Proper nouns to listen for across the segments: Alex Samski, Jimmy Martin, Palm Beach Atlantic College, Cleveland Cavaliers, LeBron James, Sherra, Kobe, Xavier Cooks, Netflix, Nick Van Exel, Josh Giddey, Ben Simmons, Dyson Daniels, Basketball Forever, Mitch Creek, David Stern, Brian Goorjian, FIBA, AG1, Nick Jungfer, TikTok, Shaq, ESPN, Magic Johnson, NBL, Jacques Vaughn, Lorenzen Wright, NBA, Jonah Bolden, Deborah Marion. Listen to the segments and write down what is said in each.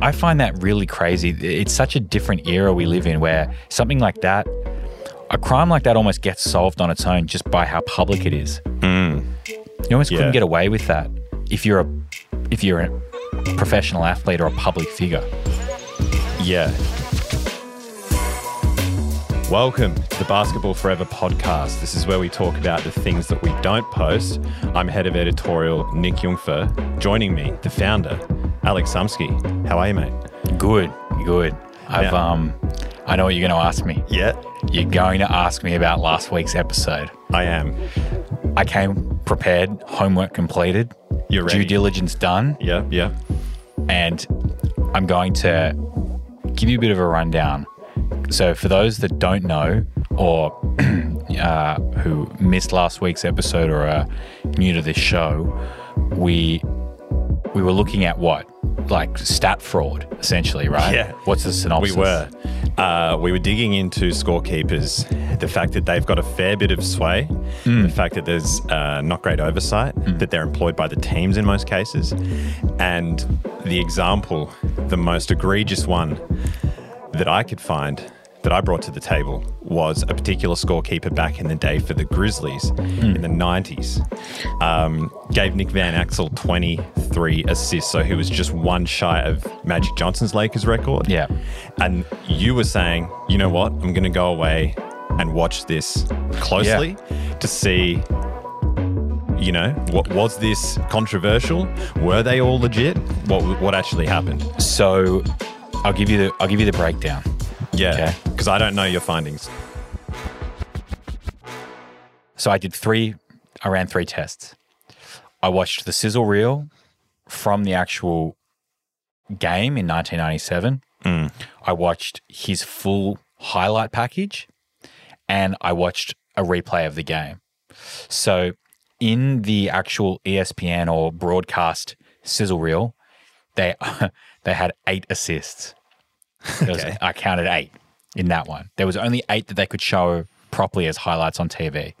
I find that really crazy. It's such a different era we live in where something like that, a crime like that almost gets solved on its own just by how public it is. Mm. You almost couldn't get away with that if you're a professional athlete or a public figure. Yeah. Welcome to the Basketball Forever podcast. This is where we talk about the things that we don't post. I'm head of editorial, Nick Jungfer. Joining me, the founder, Alex Samski. How are you, mate? Good. I know what you're going to ask me. Yeah. You're going to ask me about last week's episode. I am. I came prepared, homework completed. You're ready. Due diligence done. Yeah. And I'm going to give you a bit of a rundown. So for those that don't know or who missed last week's episode or are new to this show, we were looking at what? Like stat fraud, essentially, right? Yeah. What's the synopsis? We were digging into scorekeepers, the fact that they've got a fair bit of sway, the fact that there's not great oversight, that they're employed by the teams in most cases, and the example, the most egregious one that I could find that I brought to the table was a particular scorekeeper back in the day for the Grizzlies in the 90s. Gave Nick Van Exel 23 assists, so he was just one shy of Magic Johnson's Lakers record. Yeah. And you were saying, you know what, I'm going to go away and watch this closely to see, you know, what was this controversial? Were they all legit? What actually happened? So I'll give you the breakdown. Yeah, because I don't know your findings. So I ran three tests. I watched the sizzle reel from the actual game in 1997. I watched his full highlight package and I watched a replay of the game. So in the actual ESPN or broadcast sizzle reel, they had 8 assists. I counted 8 in that one. There was only 8 that they could show properly as highlights on TV.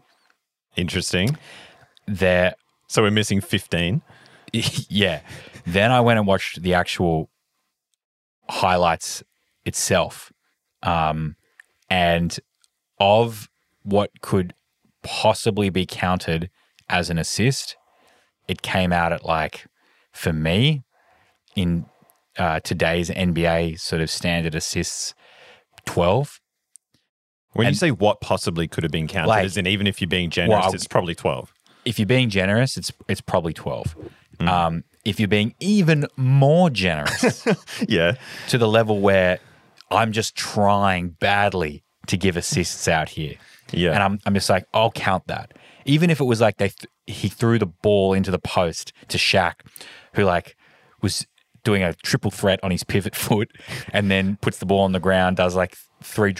Interesting. So we're missing 15? Yeah. Then I went and watched the actual highlights itself. And of what could possibly be counted as an assist, it came out at for me, in today's NBA sort of standard assists, 12. You say what possibly could have been counted as, and even if you're being generous, it's probably 12. If you're being generous, it's probably 12. If you're being even more generous, to the level where I'm just trying badly to give assists out here, and I'm just like, I'll count that, even if it was he threw the ball into the post to Shaq, who was doing a triple threat on his pivot foot, and then puts the ball on the ground, does three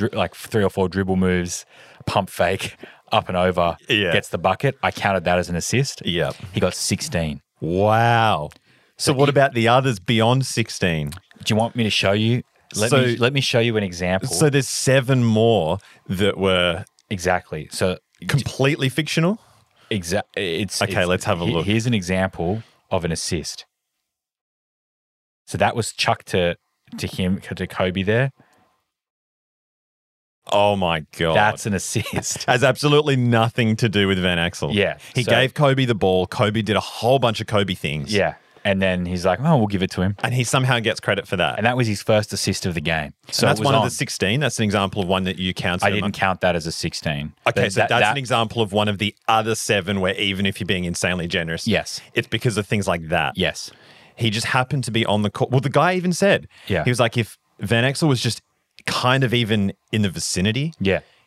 or four dribble moves, pump fake, up and over, gets the bucket. I counted that as an assist. Yeah, he got 16. Wow. So what about the others beyond 16? Do you want me to show you? Let me show you an example. So there's 7 more that were completely fictional. Exactly. Let's have a look. Here's an example of an assist. So that was chucked to Kobe there. Oh my God. That's an assist. Has absolutely nothing to do with Van Exel. Yeah. He gave Kobe the ball. Kobe did a whole bunch of Kobe things. Yeah. And then he's like, oh, we'll give it to him. And he somehow gets credit for that. And that was his first assist of the game. So that's one of the 16. That's an example of one that you counted. I didn't count that as a 16. Okay, so that's an example of one of the other 7 where even if you're being insanely generous. Yes. It's because of things like that. Yes. He just happened to be on the court. Well, the guy even said, he was like, if Van Exel was just kind of even in the vicinity,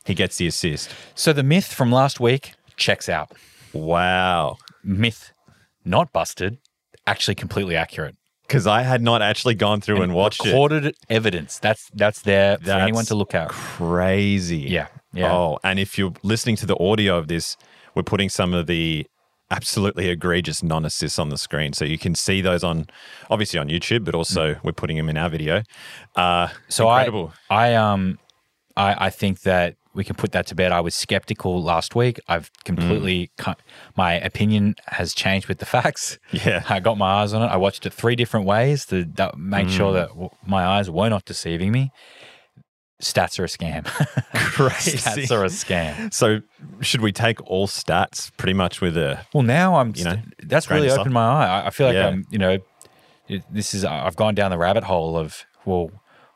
he gets the assist. So the myth from last week checks out. Wow. Myth not busted, actually completely accurate. Because I had not actually gone through and watched recorded it. Recorded evidence. That's there for anyone to look at. Crazy. Yeah. Oh, and if you're listening to the audio of this, we're putting some of the absolutely egregious non-assists on the screen. So you can see those obviously on YouTube, but also we're putting them in our video. So incredible. I think that we can put that to bed. I was skeptical last week. I've completely my opinion has changed with the facts. Yeah, I got my eyes on it. I watched it three different ways to make sure that my eyes were not deceiving me. Stats are a scam. Crazy. Stats are a scam. So should we take all stats pretty much with a? Well, now I'm. You know, that's really opened my eye. I feel like I'm. You know, this is. I've gone down the rabbit hole of well.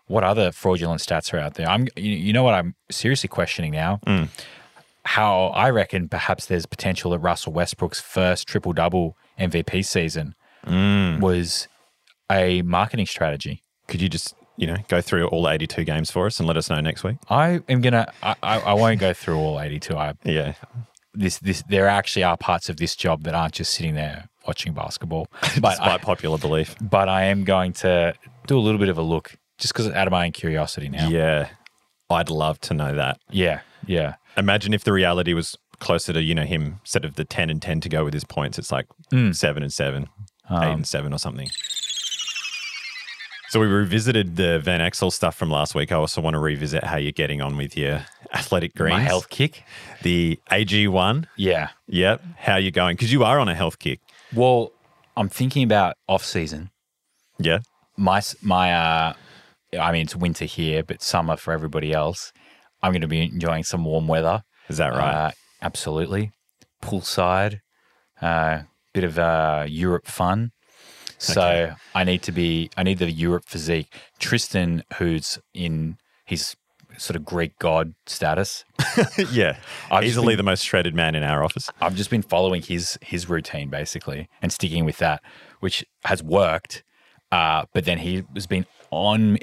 What other fraudulent stats are out there? You know what I'm seriously questioning now? How I reckon perhaps there's potential that Russell Westbrook's first triple-double MVP season was a marketing strategy. Could you just, you know, go through all 82 games for us and let us know next week? I am going to, I won't go through all 82. There actually are parts of this job that aren't just sitting there watching basketball. Despite popular belief. But I am going to do a little bit of a look. Just because it's out of my own curiosity now. Yeah. I'd love to know that. Yeah. Yeah. Imagine if the reality was closer to, you know, him instead of the 10 and 10 to go with his points. It's like 7 and 7, 8 and 7 or something. So we revisited the Van Exel stuff from last week. I also want to revisit how you're getting on with your athletic greens. My health kick. The AG1. Yeah. Yep. How you're going? Because you are on a health kick. Well, I'm thinking about off-season. Yeah. I mean, it's winter here, but summer for everybody else. I'm going to be enjoying some warm weather. Is that right? Absolutely. Poolside, bit of Europe fun. So okay. I need the Europe physique. Tristan, who's in his sort of Greek god status. Yeah. Easily the most shredded man in our office. I've just been following his routine basically and sticking with that, which has worked. But then he was on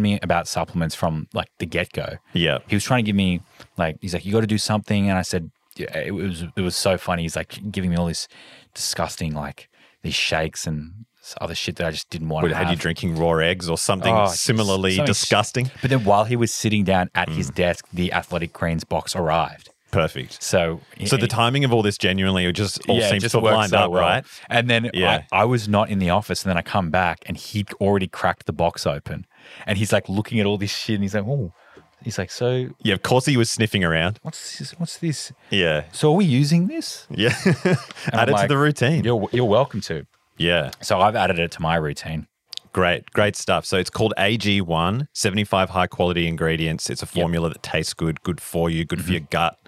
me about supplements from like the get-go. Yeah. He was trying to give me like, he's like, you got to do something. And I said, yeah, it was so funny. He's like giving me all this disgusting, like these shakes and other shit that I just didn't want to have. Had you drinking raw eggs or something similarly disgusting? But then while he was sitting down at his desk, the athletic greens box arrived. Perfect. So the timing of all this genuinely just all seems to have lined up, right? And then I was not in the office and then I come back and he'd already cracked the box open and he's like looking at all this shit and he's like, oh, he's like, so. Yeah, of course he was sniffing around. What's this? Yeah. So are we using this? Yeah. Add it to the routine. You're welcome to. Yeah. So I've added it to my routine. Great stuff. So it's called AG1, 75 high-quality ingredients. It's a formula that tastes good for you, good for your gut,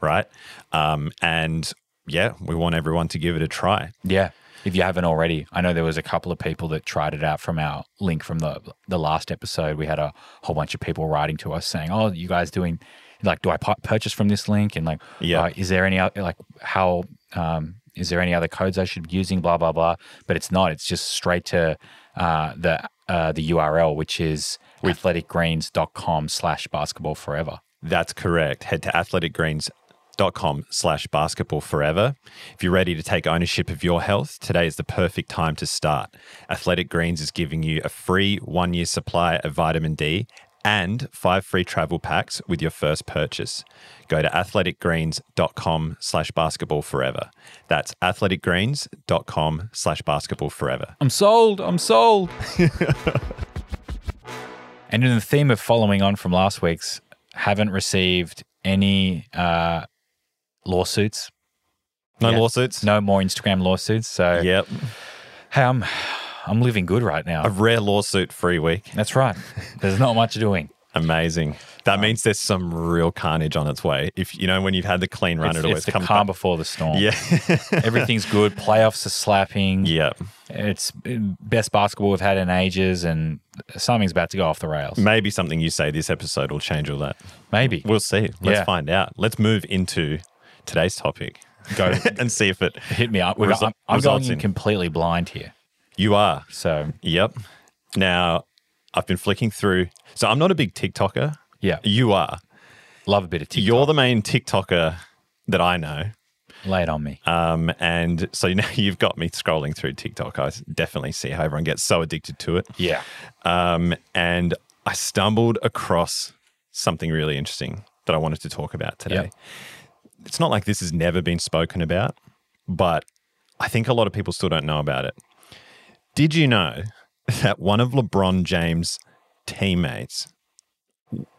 right? And, yeah, we want everyone to give it a try. Yeah, if you haven't already. I know there was a couple of people that tried it out from our link from the last episode. We had a whole bunch of people writing to us saying, oh, you guys doing, like, do I purchase from this link? And, like, is there any, like, how is there any other codes I should be using, blah, blah, blah. But it's not. It's just straight to the URL, which is athleticgreens.com/basketballforever. That's correct. Head to athleticgreens.com/basketballforever. If you're ready to take ownership of your health, today is the perfect time to start. Athletic Greens is giving you a free 1-year supply of vitamin D and 5 free travel packs with your first purchase. Go to athleticgreens.com/basketballforever. That's athleticgreens.com/basketballforever. I'm sold. And in the theme of following on from last week's, haven't received any lawsuits. No lawsuits. No more Instagram lawsuits. So hey, I'm living good right now. A rare lawsuit-free week. That's right. There's not much doing. Amazing. That means there's some real carnage on its way. If you know when you've had the clean run, it always comes. It's the calm before the storm. Yeah, everything's good. Playoffs are slapping. Yeah, it's best basketball we've had in ages, and something's about to go off the rails. Maybe something you say this episode will change all that. Maybe we'll see. Let's find out. Let's move into today's topic. Go and see if it hit me up. I'm going in completely blind here. You are. So, yep. Now, I've been flicking through. So, I'm not a big TikToker. Yeah. You are. Love a bit of TikTok. You're the main TikToker that I know. Lay it on me. And so, now you've got me scrolling through TikTok. I definitely see how everyone gets so addicted to it. Yeah. And I stumbled across something really interesting that I wanted to talk about today. Yep. It's not like this has never been spoken about, but I think a lot of people still don't know about it. Did you know that one of LeBron James' teammates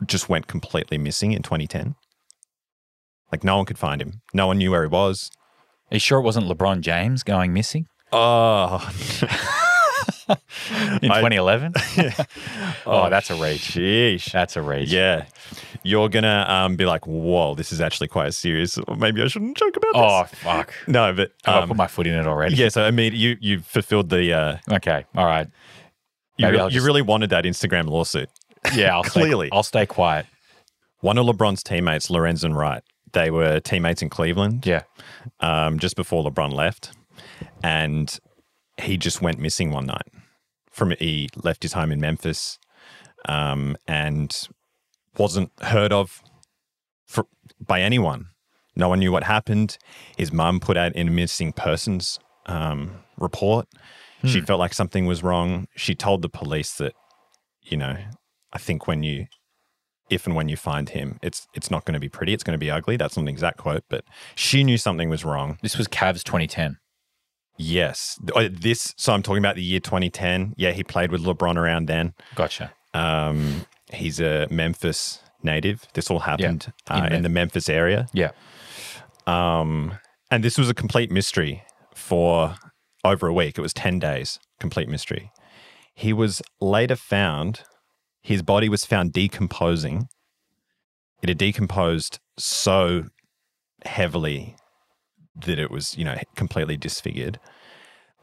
just went completely missing in 2010? Like, no one could find him. No one knew where he was. Are you sure it wasn't LeBron James going missing? Oh. In 2011? Yeah. Oh, that's a reach. Sheesh. That's a reach. Yeah. You're going to be like, whoa, this is actually quite serious. Maybe I shouldn't joke about this. Oh, fuck. No, but... I put my foot in it already. Yeah, so I mean, you fulfilled the... okay, all right. You really wanted that Instagram lawsuit. Yeah, clearly. I'll stay quiet. One of LeBron's teammates, Lorenzen Wright, they were teammates in Cleveland. Yeah. Just before LeBron left. And he just went missing one night. He left his home in Memphis and wasn't heard of by anyone. No one knew what happened. His mum put out a missing persons report. She felt like something was wrong. She told the police that, you know, I think if and when you find him, it's not going to be pretty. It's going to be ugly. That's not an exact quote, but she knew something was wrong. This was Cavs 2010. Yes. So I'm talking about the year 2010. Yeah, he played with LeBron around then. Gotcha. He's a Memphis native. This all happened in the Memphis area. Yeah. And this was a complete mystery for over a week. It was 10 days, complete mystery. He was later found, his body was found decomposing. It had decomposed so heavily that it was, you know, completely disfigured.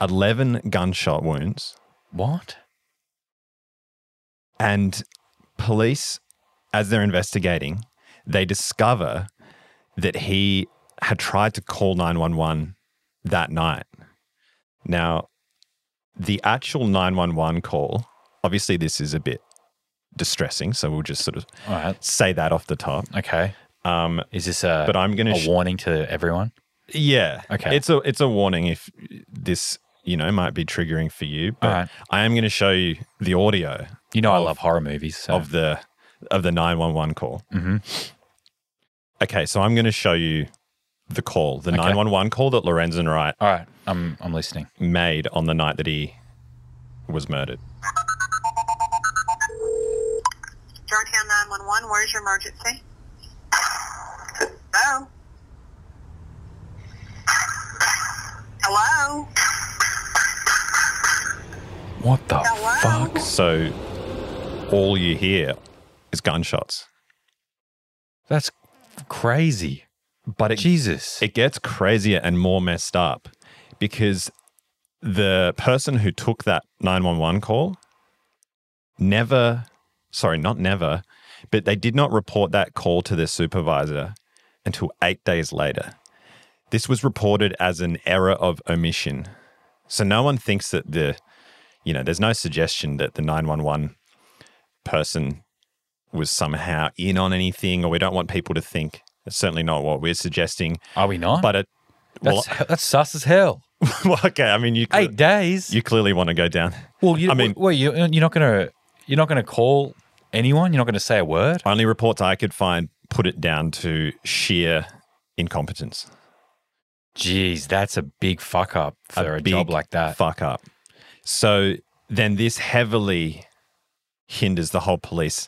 11 gunshot wounds. What? And police, as they're investigating, they discover that he had tried to call 911 that night. Now, the actual 911 call, obviously this is a bit distressing, so we'll just sort of say that off the top. Okay. Is this a warning to everyone? Yeah. Okay. It's a warning if this, you know, might be triggering for you. But all right. I am going to show you the audio. You know, I love horror movies. So. Of the 911 call. Mm-hmm. Okay, so I'm going to show you the call, the 911 call that Lorenzen Wright. All right, I'm listening. Made on the night that he was murdered. Georgetown 911. Where's your emergency? Hello. Hello? What the fuck? So all you hear is gunshots. That's crazy. But it gets crazier and more messed up because the person who took that 911 call but they did not report that call to their supervisor until 8 days later. This was reported as an error of omission. So no one thinks that there's no suggestion that the 911 person was somehow in on anything, or we don't want people to think. It's certainly not what we're suggesting. Are we not? But that's sus as hell. Well, okay, I mean, 8 days. You clearly want to go down. Well, you're not going to call anyone. You're not going to say a word. Only reports I could find put it down to sheer incompetence. Jeez, that's a big fuck up for a job like that. Fuck up. So then this heavily hinders the whole police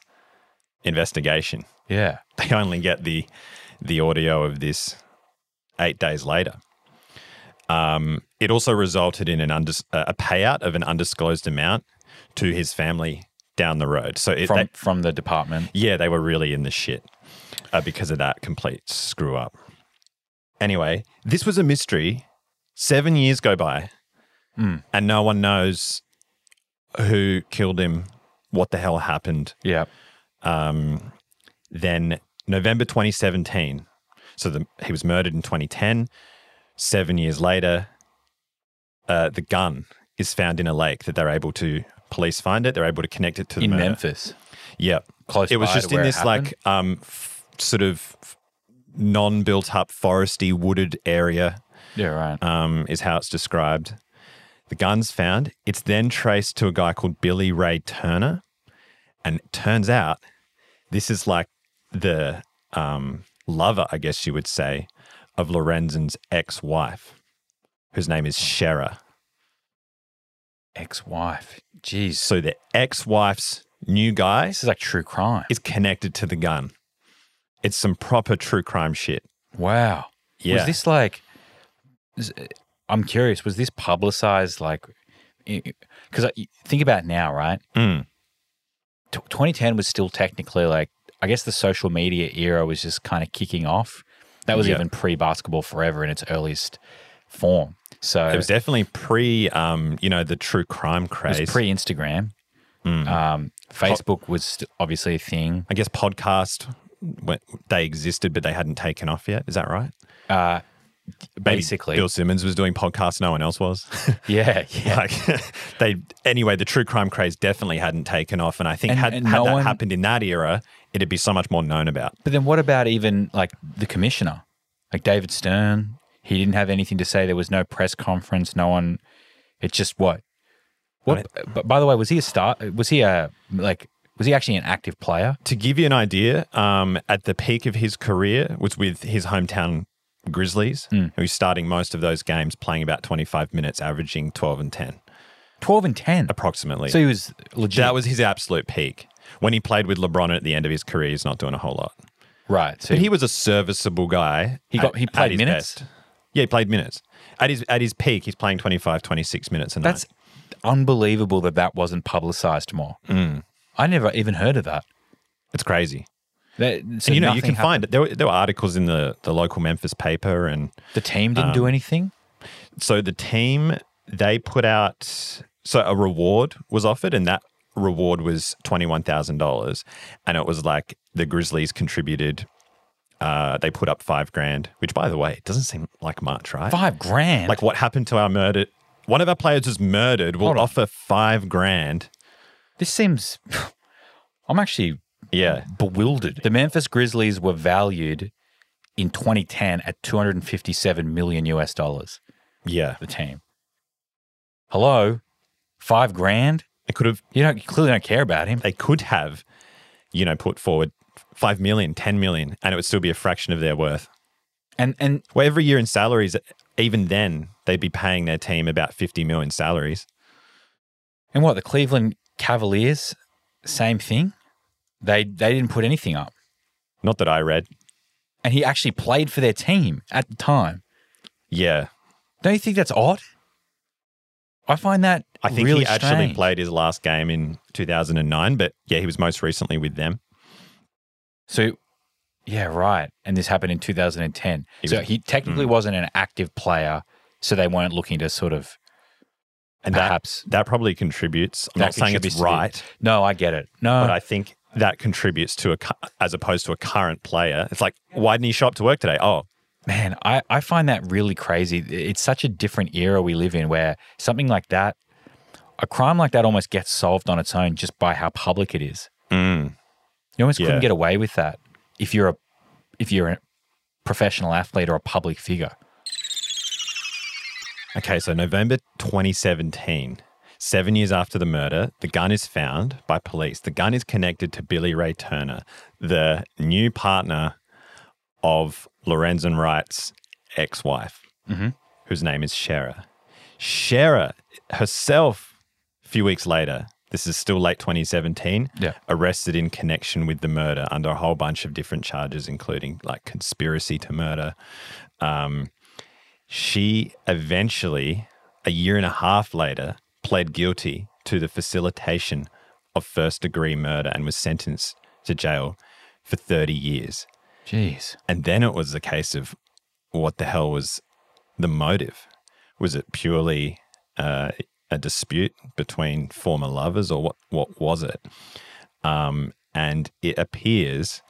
investigation. Yeah. They only get the audio of this 8 days later. It also resulted in a payout of an undisclosed amount to his family down the road. So from the department. Yeah, they were really in the shit because of that complete screw up. Anyway, this was a mystery. 7 years go by and no one knows who killed him, what the hell happened. Yeah. Then November 2017, so he was murdered in 2010. 7 years later, the gun is found in a lake that police find it. They're able to connect it to the murder. In Memphis? Yeah. Close by. It was just in this like sort of... non-built up foresty wooded area. Yeah, right. Is how it's described. The gun's found. It's then traced to a guy called Billy Ray Turner. And it turns out this is like the lover, I guess you would say, of Lorenzen's ex-wife, whose name is Sherra. Ex-wife. Jeez. So the ex-wife's new guy. This is like true crime. Is connected to the gun. It's some proper true crime shit. Wow. Yeah. Was this like, I'm curious, was this publicized like, because think about now, right? 2010 was still technically like, I guess the social media era was just kind of kicking off. That was even pre-Basketball Forever in its earliest form. So it was definitely pre, you know, the true crime craze. It was pre-Instagram. Facebook was obviously a thing. I guess podcast, they existed, but they hadn't taken off yet. Is that right? Basically. Bill Simmons was doing podcasts. No one else was. Yeah. Anyway, the true crime craze definitely hadn't taken off. And I think had that happened in that era, it'd be so much more known about. But then what about even like the commissioner, like David Stern? He didn't have anything to say. There was no press conference. No one, it's just what, but by the way, was he a star? Was he actually an active player? To give you an idea, at the peak of his career was with his hometown Grizzlies, who's starting most of those games, playing about 25 minutes, averaging 12 and 10. 12 and 10? Approximately. So he was legit. That was his absolute peak. When he played with LeBron at the end of his career, he's not doing a whole lot. Right. So he was a serviceable guy. He played minutes? Best. Yeah, he played minutes. At his peak, he's playing 25, 26 minutes a night. That's unbelievable that wasn't publicized more. I never even heard of that. It's crazy. So and, you know, you can find it. There were articles in the local Memphis paper, and the team didn't do anything. So the team, they put out, so a reward was offered, and that reward was $21,000, and it was like the Grizzlies contributed. They put up $5,000, which, by the way, it doesn't seem like much, right? $5,000. Like what happened to our murder? One of our players was murdered. We'll offer $5,000. This seems. I'm actually. Yeah. Bewildered. The Memphis Grizzlies were valued in 2010 at $257 million. Yeah. The team. Hello? $5,000? They could have. You clearly don't care about him. They could have, put forward $5 million, $10 million, and it would still be a fraction of their worth. And every year in salaries, even then, they'd be paying their team about $50 million salaries. And the Cleveland Cavaliers, same thing? They didn't put anything up. Not that I read. And he actually played for their team at the time. Yeah. Don't you think that's odd? I find that really strange. I think he actually played his last game in 2009, but yeah, he was most recently with them. So, yeah, right. And this happened in 2010. So he technically wasn't an active player, so they weren't looking to sort of... And perhaps that probably contributes. I'm not saying it's right. No, I get it. No. But I think... that contributes to as opposed to a current player. It's like, why didn't he show up to work today? Oh, man, I find that really crazy. It's such a different era we live in where something like that, a crime like that almost gets solved on its own just by how public it is. You almost couldn't get away with that if you're a professional athlete or a public figure. Okay, so November 2017. 7 years after the murder, the gun is found by police. The gun is connected to Billy Ray Turner, the new partner of Lorenzen Wright's ex-wife, whose name is Sherra. Sherra herself, a few weeks later, this is still late 2017, arrested in connection with the murder under a whole bunch of different charges, including like conspiracy to murder. She eventually, a year and a half later, pled guilty to the facilitation of first-degree murder and was sentenced to jail for 30 years. Jeez. And then it was a case of what the hell was the motive? Was it purely a dispute between former lovers or what was it? And it appears,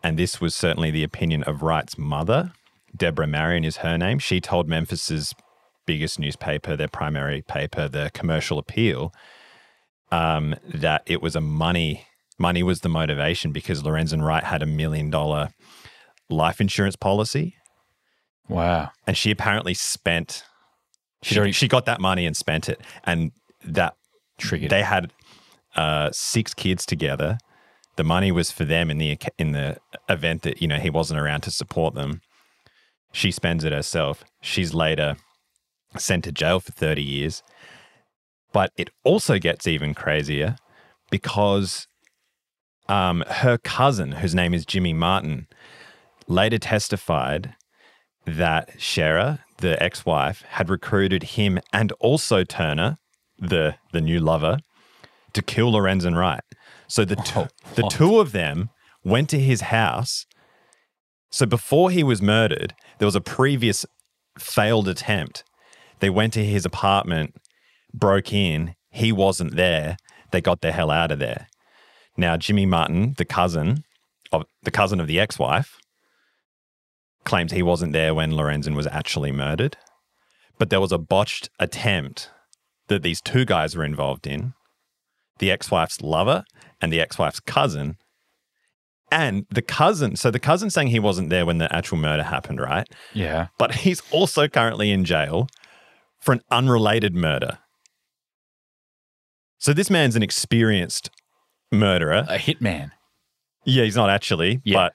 and this was certainly the opinion of Wright's mother, Deborah Marion is her name, she told Memphis's biggest newspaper, their primary paper, the Commercial Appeal, that it was a money was the motivation because Lorenzen Wright had $1 million life insurance policy. Wow. And she apparently she got that money and spent it. And that triggered. They had 6 kids together. The money was for them in the event that, he wasn't around to support them. She spends it herself. She's later sent to jail for 30 years. But it also gets even crazier because her cousin, whose name is Jimmy Martin, later testified that Sherra, the ex-wife, had recruited him and also Turner, the new lover, to kill Lorenzen Wright. So the two of them went to his house. So before he was murdered, there was a previous failed attempt. They went to his apartment, broke in. He wasn't there. They got the hell out of there. Now, Jimmy Martin, the cousin of the ex-wife, claims he wasn't there when Lorenzen was actually murdered. But there was a botched attempt that these two guys were involved in, the ex-wife's lover and the ex-wife's cousin. And the cousin, so the cousin's saying he wasn't there when the actual murder happened, right? Yeah. But he's also currently in jail for an unrelated murder. So this man's an experienced murderer. A hitman. Yeah, he's not actually, but...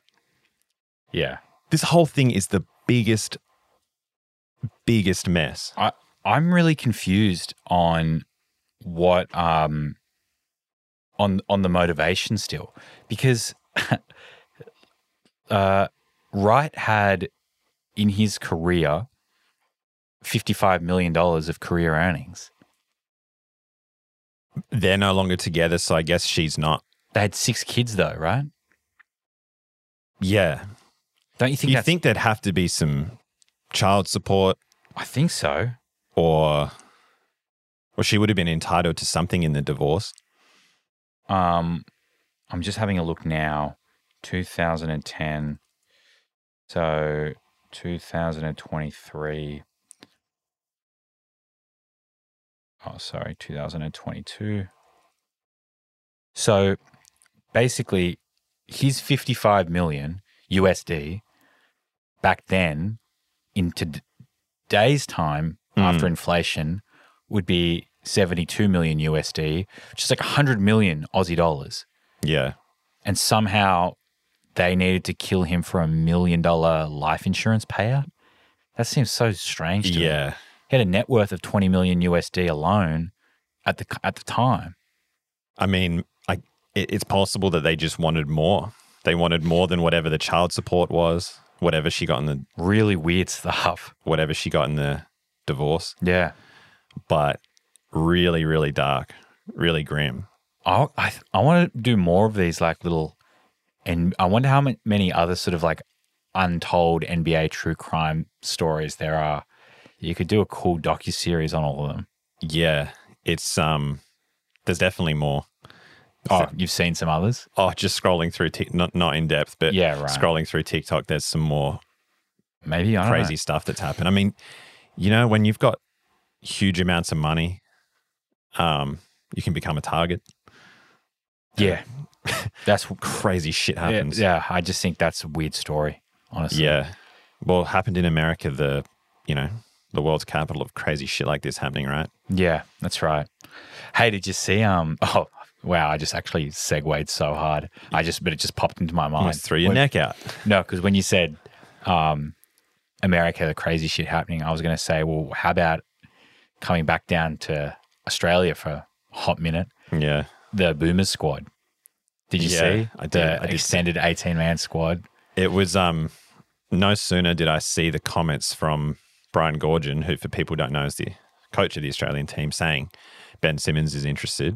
Yeah. This whole thing is the biggest mess. I'm really confused on what on the motivation still, because Wright had in his career $55 million of career earnings. They're no longer together, so I guess she's not. They had 6 kids though, right? Yeah. Don't you think think there'd have to be some child support? I think so. Or she would have been entitled to something in the divorce. I'm just having a look now. 2010. So 2023. Oh, sorry, 2022. So basically his $55 million USD back then in today's time after inflation would be 72 million USD, which is like 100 million Aussie dollars. Yeah. And somehow they needed to kill him for $1 million life insurance payout. That seems so strange to me. Yeah. He had a net worth of 20 million USD alone at the time. I mean, it's possible that they just wanted more. They wanted more than whatever the child support was, whatever she got in the... Really weird stuff. Whatever she got in the divorce. Yeah. But really, really dark. Really grim. I want to do more of these like little... And I wonder how many other sort of like untold NBA true crime stories there are. You could do a cool docuseries on all of them. Yeah. It's... There's definitely more. Oh, you've seen some others? Oh, just scrolling through, not in depth, but yeah, right. Scrolling through TikTok, there's some more crazy stuff that's happened. I mean, you know, when you've got huge amounts of money, you can become a target. Yeah. That's crazy shit happens. Yeah, I just think that's a weird story, honestly. Yeah. Well, it happened in America, the world's capital of crazy shit like this happening, right? Yeah, that's right. Hey, did you see, wow, I just actually segued so hard. But it just popped into my mind. Almost threw your neck out. No, because when you said America, the crazy shit happening, I was going to say, well, how about coming back down to Australia for a hot minute? Yeah. The Boomers squad. Did you see? I did. The extended 18-man squad. It was, no sooner did I see the comments from Brian Goorjian, who for people who don't know is the coach of the Australian team, saying Ben Simmons is interested.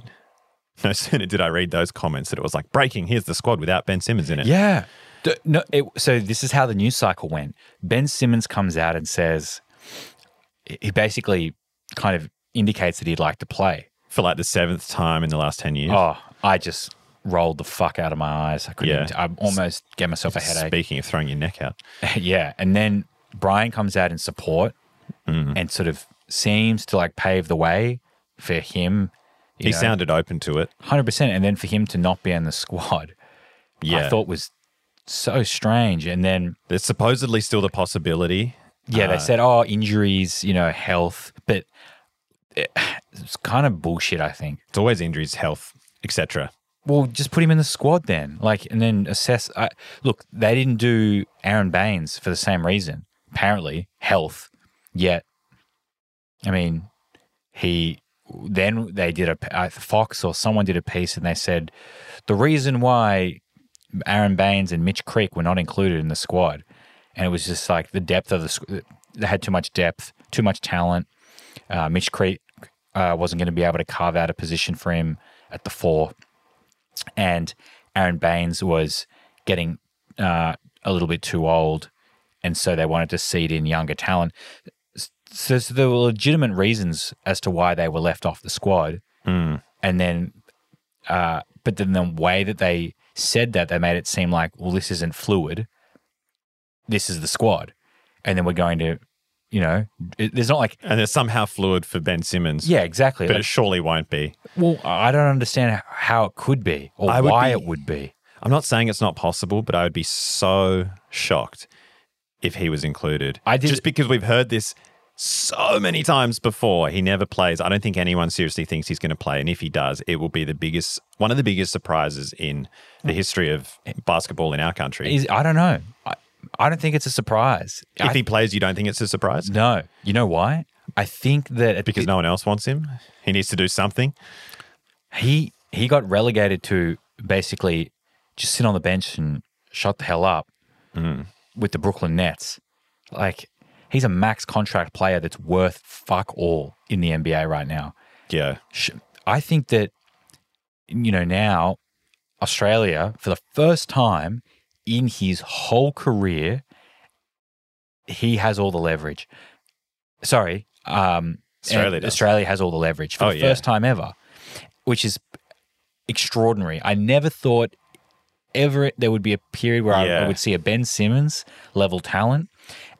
No sooner did I read those comments that it was like, breaking, here's the squad without Ben Simmons in it. Yeah. So this is how the news cycle went. Ben Simmons comes out and says, he basically kind of indicates that he'd like to play. For like the 7th time in the last 10 years. Oh, I just rolled the fuck out of my eyes. I couldn't, I almost gave myself a headache. Speaking of throwing your neck out. Yeah. And then Brian comes out in support and sort of seems to like pave the way for him. He sounded open to it. 100%. And then for him to not be in the squad, I thought was so strange. And then... There's supposedly still the possibility. Yeah, they said, oh, injuries, health. But it's kind of bullshit, I think. It's always injuries, health, etc. Well, just put him in the squad then. And then assess... Look, they didn't do Aaron Baines for the same reason. Apparently, health. Yet, I mean, he... Then they did Fox or someone did a piece and they said the reason why Aaron Baines and Mitch Creek were not included in the squad. And it was just like the depth of the – they had too much depth, too much talent. Mitch Creek wasn't going to be able to carve out a position for him at the four. And Aaron Baines was getting a little bit too old, and so they wanted to seed in younger talent. So there were legitimate reasons as to why they were left off the squad. Mm. And then but then the way that they said that, they made it seem like, well, this isn't fluid. This is the squad. And then we're going to, you know, there's not like... And it's somehow fluid for Ben Simmons. Yeah, exactly. But like, it surely won't be. Well, I don't understand how it could be or why it would be. I'm not saying it's not possible, but I would be so shocked if he was included. Just because we've heard this so many times before. He never plays. I don't think anyone seriously thinks he's going to play. And if he does, it will be one of the biggest surprises in the history of basketball in our country. I don't know. I don't think it's a surprise. If he plays, you don't think it's a surprise? No. You know why? I think that... Because no one else wants him? He needs to do something? He got relegated to basically just sit on the bench and shut the hell up with the Brooklyn Nets. Like... He's a max contract player that's worth fuck all in the NBA right now. Yeah. I think that, you know, now Australia, for the first time in his whole career, he has all the leverage. Sorry. Australia has all the leverage for the first time ever, which is extraordinary. I never thought ever there would be a period where I would see a Ben Simmons level talent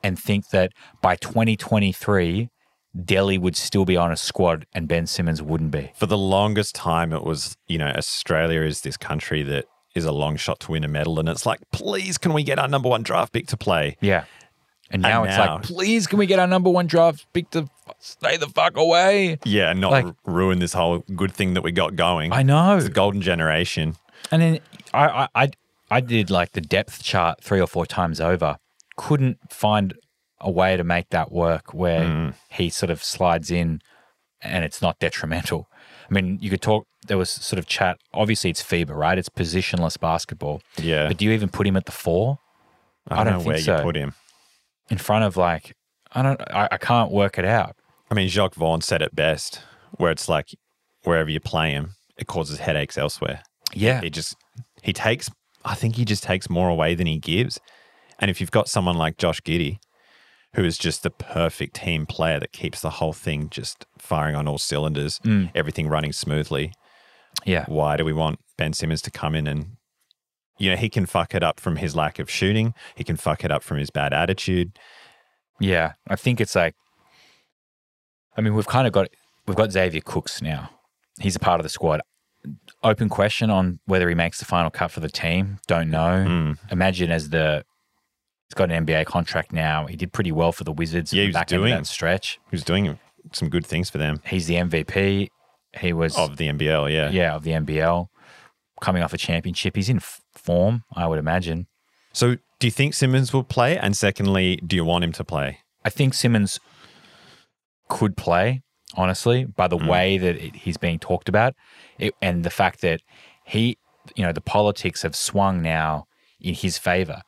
and think that by 2023, Delhi would still be on a squad and Ben Simmons wouldn't be. For the longest time, it was, you know, Australia is this country that is a long shot to win a medal. And it's like, please, can we get our number one draft pick to play? Yeah. And now it's like, please, can we get our number one draft pick to stay the fuck away? Yeah, and not like, ruin this whole good thing that we got going. I know. It's a golden generation. And then I did like the depth chart 3 or 4 times over. Couldn't find a way to make that work where he sort of slides in and it's not detrimental. I mean, you could talk, there was sort of chat, obviously it's FIBA, right? It's positionless basketball. Yeah. But do you even put him at the four? I don't know where you put him. In front of like, I can't work it out. I mean, Jacques Vaughn said it best, where it's like wherever you play him, it causes headaches elsewhere. Yeah. I think he just takes more away than he gives. And if you've got someone like Josh Giddey, who is just the perfect team player that keeps the whole thing just firing on all cylinders, everything running smoothly. Yeah. Why do we want Ben Simmons to come in and, you know, he can fuck it up from his lack of shooting. He can fuck it up from his bad attitude. Yeah. I think it's like, I mean, we've got Xavier Cooks now. He's a part of the squad. Open question on whether he makes the final cut for the team. Don't know. Imagine He's got an NBA contract now. He did pretty well for the Wizards. Yeah, that stretch. He was doing some good things for them. He's the MVP. He was of the NBL. Yeah, yeah, of the NBL. Coming off a championship, he's in form, I would imagine. So, do you think Simmons will play? And secondly, do you want him to play? I think Simmons could play, honestly, by the way that he's being talked about, and the fact that he, you know, the politics have swung now in his favor.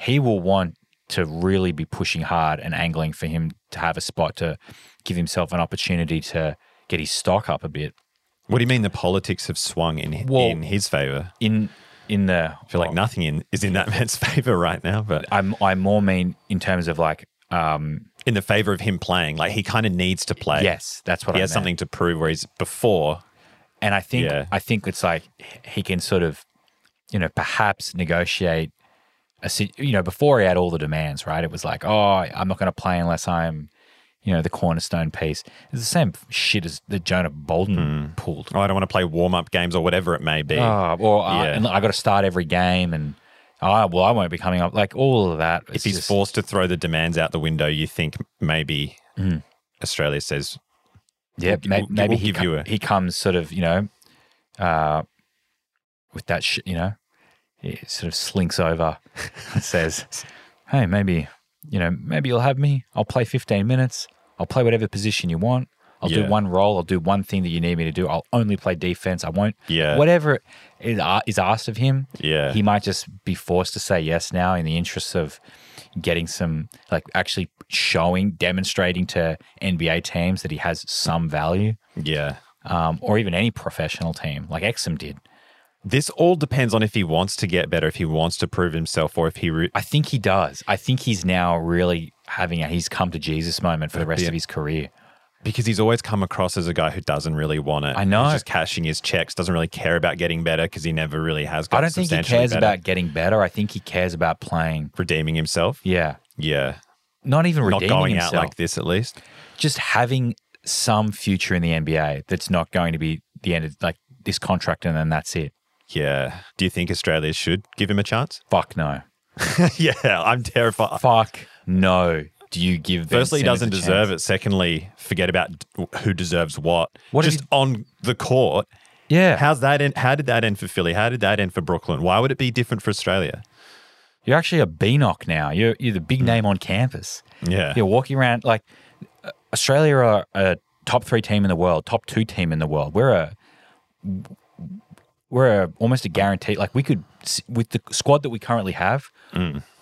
He will want to really be pushing hard and angling for him to have a spot, to give himself an opportunity to get his stock up a bit. What do you mean the politics have swung in his favour? I feel like nothing is in that man's favour right now. But I more mean in terms of like in the favour of him playing. Like he kind of needs to play. Yes, that's what I meant. He has something to prove where he's before. And I think it's like he can sort of, you know, perhaps negotiate. You know, before he had all the demands, right? It was like, oh, I'm not going to play unless I'm, you know, the cornerstone piece. It's the same shit as the Jonah Bolden pulled. Oh, I don't want to play warm-up games or whatever it may be. Oh, well, and I got to start every game and, I won't be coming up. Like all of that. If he's forced to throw the demands out the window, you think maybe Australia says, yeah, he comes sort of, you know, with that shit, you know. It sort of slinks over and says, hey, maybe you'll have me. I'll play 15 minutes. I'll play whatever position you want. I'll do one role. I'll do one thing that you need me to do. I'll only play defense. I won't. Yeah. Whatever is asked of him, he might just be forced to say yes now in the interests of getting some, like, actually showing, demonstrating to NBA teams that he has some value. Yeah. Or even any professional team, like Exum did. This all depends on if he wants to get better, if he wants to prove himself, or if he... I think he does. I think he's now really having he's come to Jesus moment for the rest of his career. Because he's always come across as a guy who doesn't really want it. I know. He's just cashing his checks, doesn't really care about getting better because he never really has gotten substantially better. I don't think he cares about getting better. I think he cares about playing. Redeeming himself? Yeah. Yeah. Not even redeeming himself. Not going out like this, at least. Just having some future in the NBA that's not going to be the end of, like, this contract and then that's it. Yeah. Do you think Australia should give him a chance? Fuck no. Yeah, I'm terrified. Fuck no. Do you give them? Firstly, he doesn't deserve it. Secondly, forget about who deserves what. Just on the court. Yeah. How's that end? How did that end for Philly? How did that end for Brooklyn? Why would it be different for Australia? You're actually a BNOC now. You're the big name on campus. Yeah. You're walking around like Australia are a top 3 team in the world, top 2 team in the world. We're almost a guarantee. Like we could, with the squad that we currently have,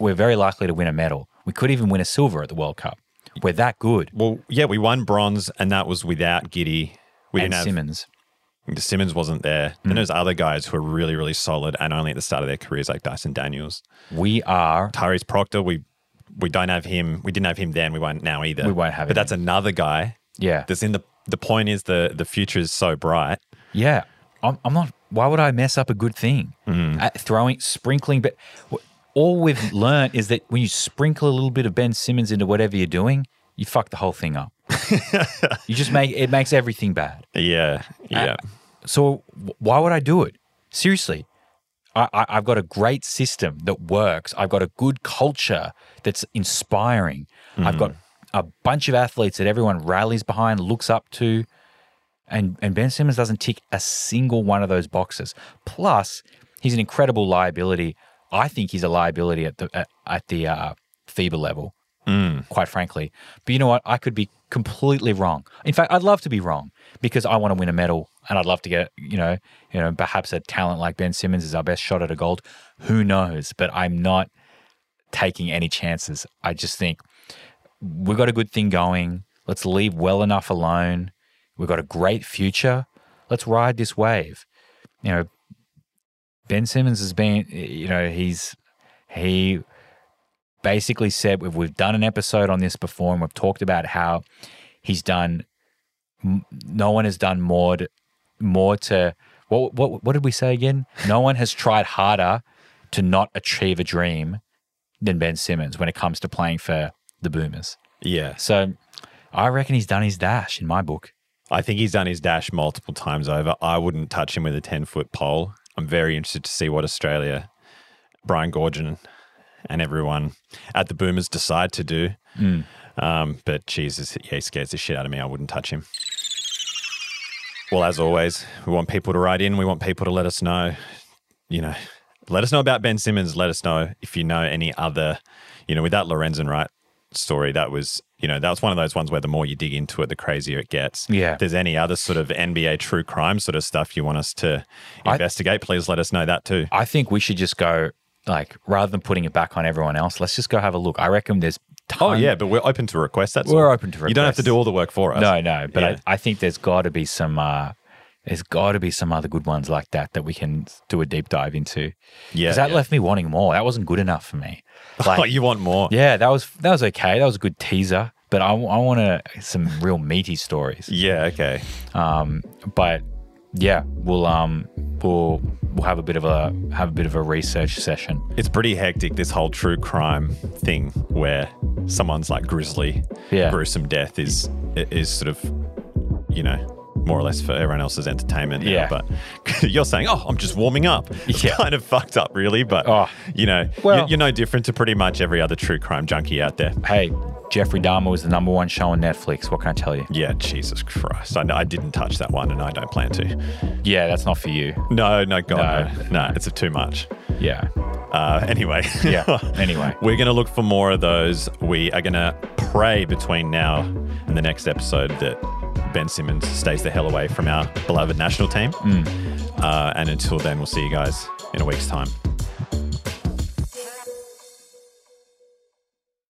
we're very likely to win a medal. We could even win a silver at the World Cup. We're that good. Well, yeah, we won bronze, and that was without Giddey. Simmons. Simmons wasn't there. Then there's other guys who are really, really solid and only at the start of their careers, like Dyson Daniels. We are. Tyrese Proctor, we don't have him. We didn't have him then. We won't now either. We won't have him. But that's another guy. Yeah. That's in the point is the future is so bright. Yeah. I'm not. Why would I mess up a good thing? Sprinkling, but... All we've learned is that when you sprinkle a little bit of Ben Simmons into whatever you're doing, you fuck the whole thing up. You just makes everything bad. Yeah, yeah. So why would I do it? Seriously, I've got a great system that works. I've got a good culture that's inspiring. I've got a bunch of athletes that everyone rallies behind, looks up to, and Ben Simmons doesn't tick a single one of those boxes. Plus, he's an incredible liability. I think he's a liability at the FIBA level, quite frankly. But you know what? I could be completely wrong. In fact, I'd love to be wrong because I want to win a medal and I'd love to get, you know, perhaps a talent like Ben Simmons is our best shot at a gold. Who knows? But I'm not taking any chances. I just think we've got a good thing going. Let's leave well enough alone. We've got a great future. Let's ride this wave. You know, Ben Simmons has been, you know, he basically said, we've done an episode on this before and we've talked about how he's done, no one has done more to, what did we say again? No one has tried harder to not achieve a dream than Ben Simmons when it comes to playing for the Boomers. Yeah. So I reckon he's done his dash in my book. I think he's done his dash multiple times over. I wouldn't touch him with a 10-foot pole. I'm very interested to see what Australia, Brian Goorjian and everyone at the Boomers decide to do. But Jesus, yeah, he scares the shit out of me. I wouldn't touch him. Well, as always, we want people to write in. We want people to let us know, you know, let us know about Ben Simmons. Let us know if you know any other, you know, with that Lorenzen Wright story, that was, you know, that was one of those ones where the more you dig into it, the crazier it gets. Yeah. If there's any other sort of NBA true crime sort of stuff you want us to investigate, please let us know that too. I think we should just go, like, rather than putting it back on everyone else, let's just go have a look. I reckon there's tons. Oh, yeah, but we're open to requests. We're open to requests. You don't have to do all the work for us. No, but yeah. I think there's got to be some... There's got to be some other good ones like that we can do a deep dive into. Yeah, because that left me wanting more. That wasn't good enough for me. Like, oh, you want more? Yeah, that was okay. That was a good teaser, but I want some real meaty stories. Yeah, okay. But yeah, we'll have a bit of a research session. It's pretty hectic, this whole true crime thing where someone's like grisly, gruesome death is sort of, you know, more or less for everyone else's entertainment now, but you're saying, oh, I'm just warming up. It's kind of fucked up, really, but, you know, you're no different to pretty much every other true crime junkie out there. Hey, Jeffrey Dahmer was the #1 show on Netflix. What can I tell you? Yeah, Jesus Christ. I didn't touch that one and I don't plan to. Yeah, that's not for you. No, God, no, it's too much. Yeah. Anyway. We're going to look for more of those. We are going to pray between now and the next episode that Ben Simmons stays the hell away from our beloved national team. And until then, we'll see you guys in a week's time.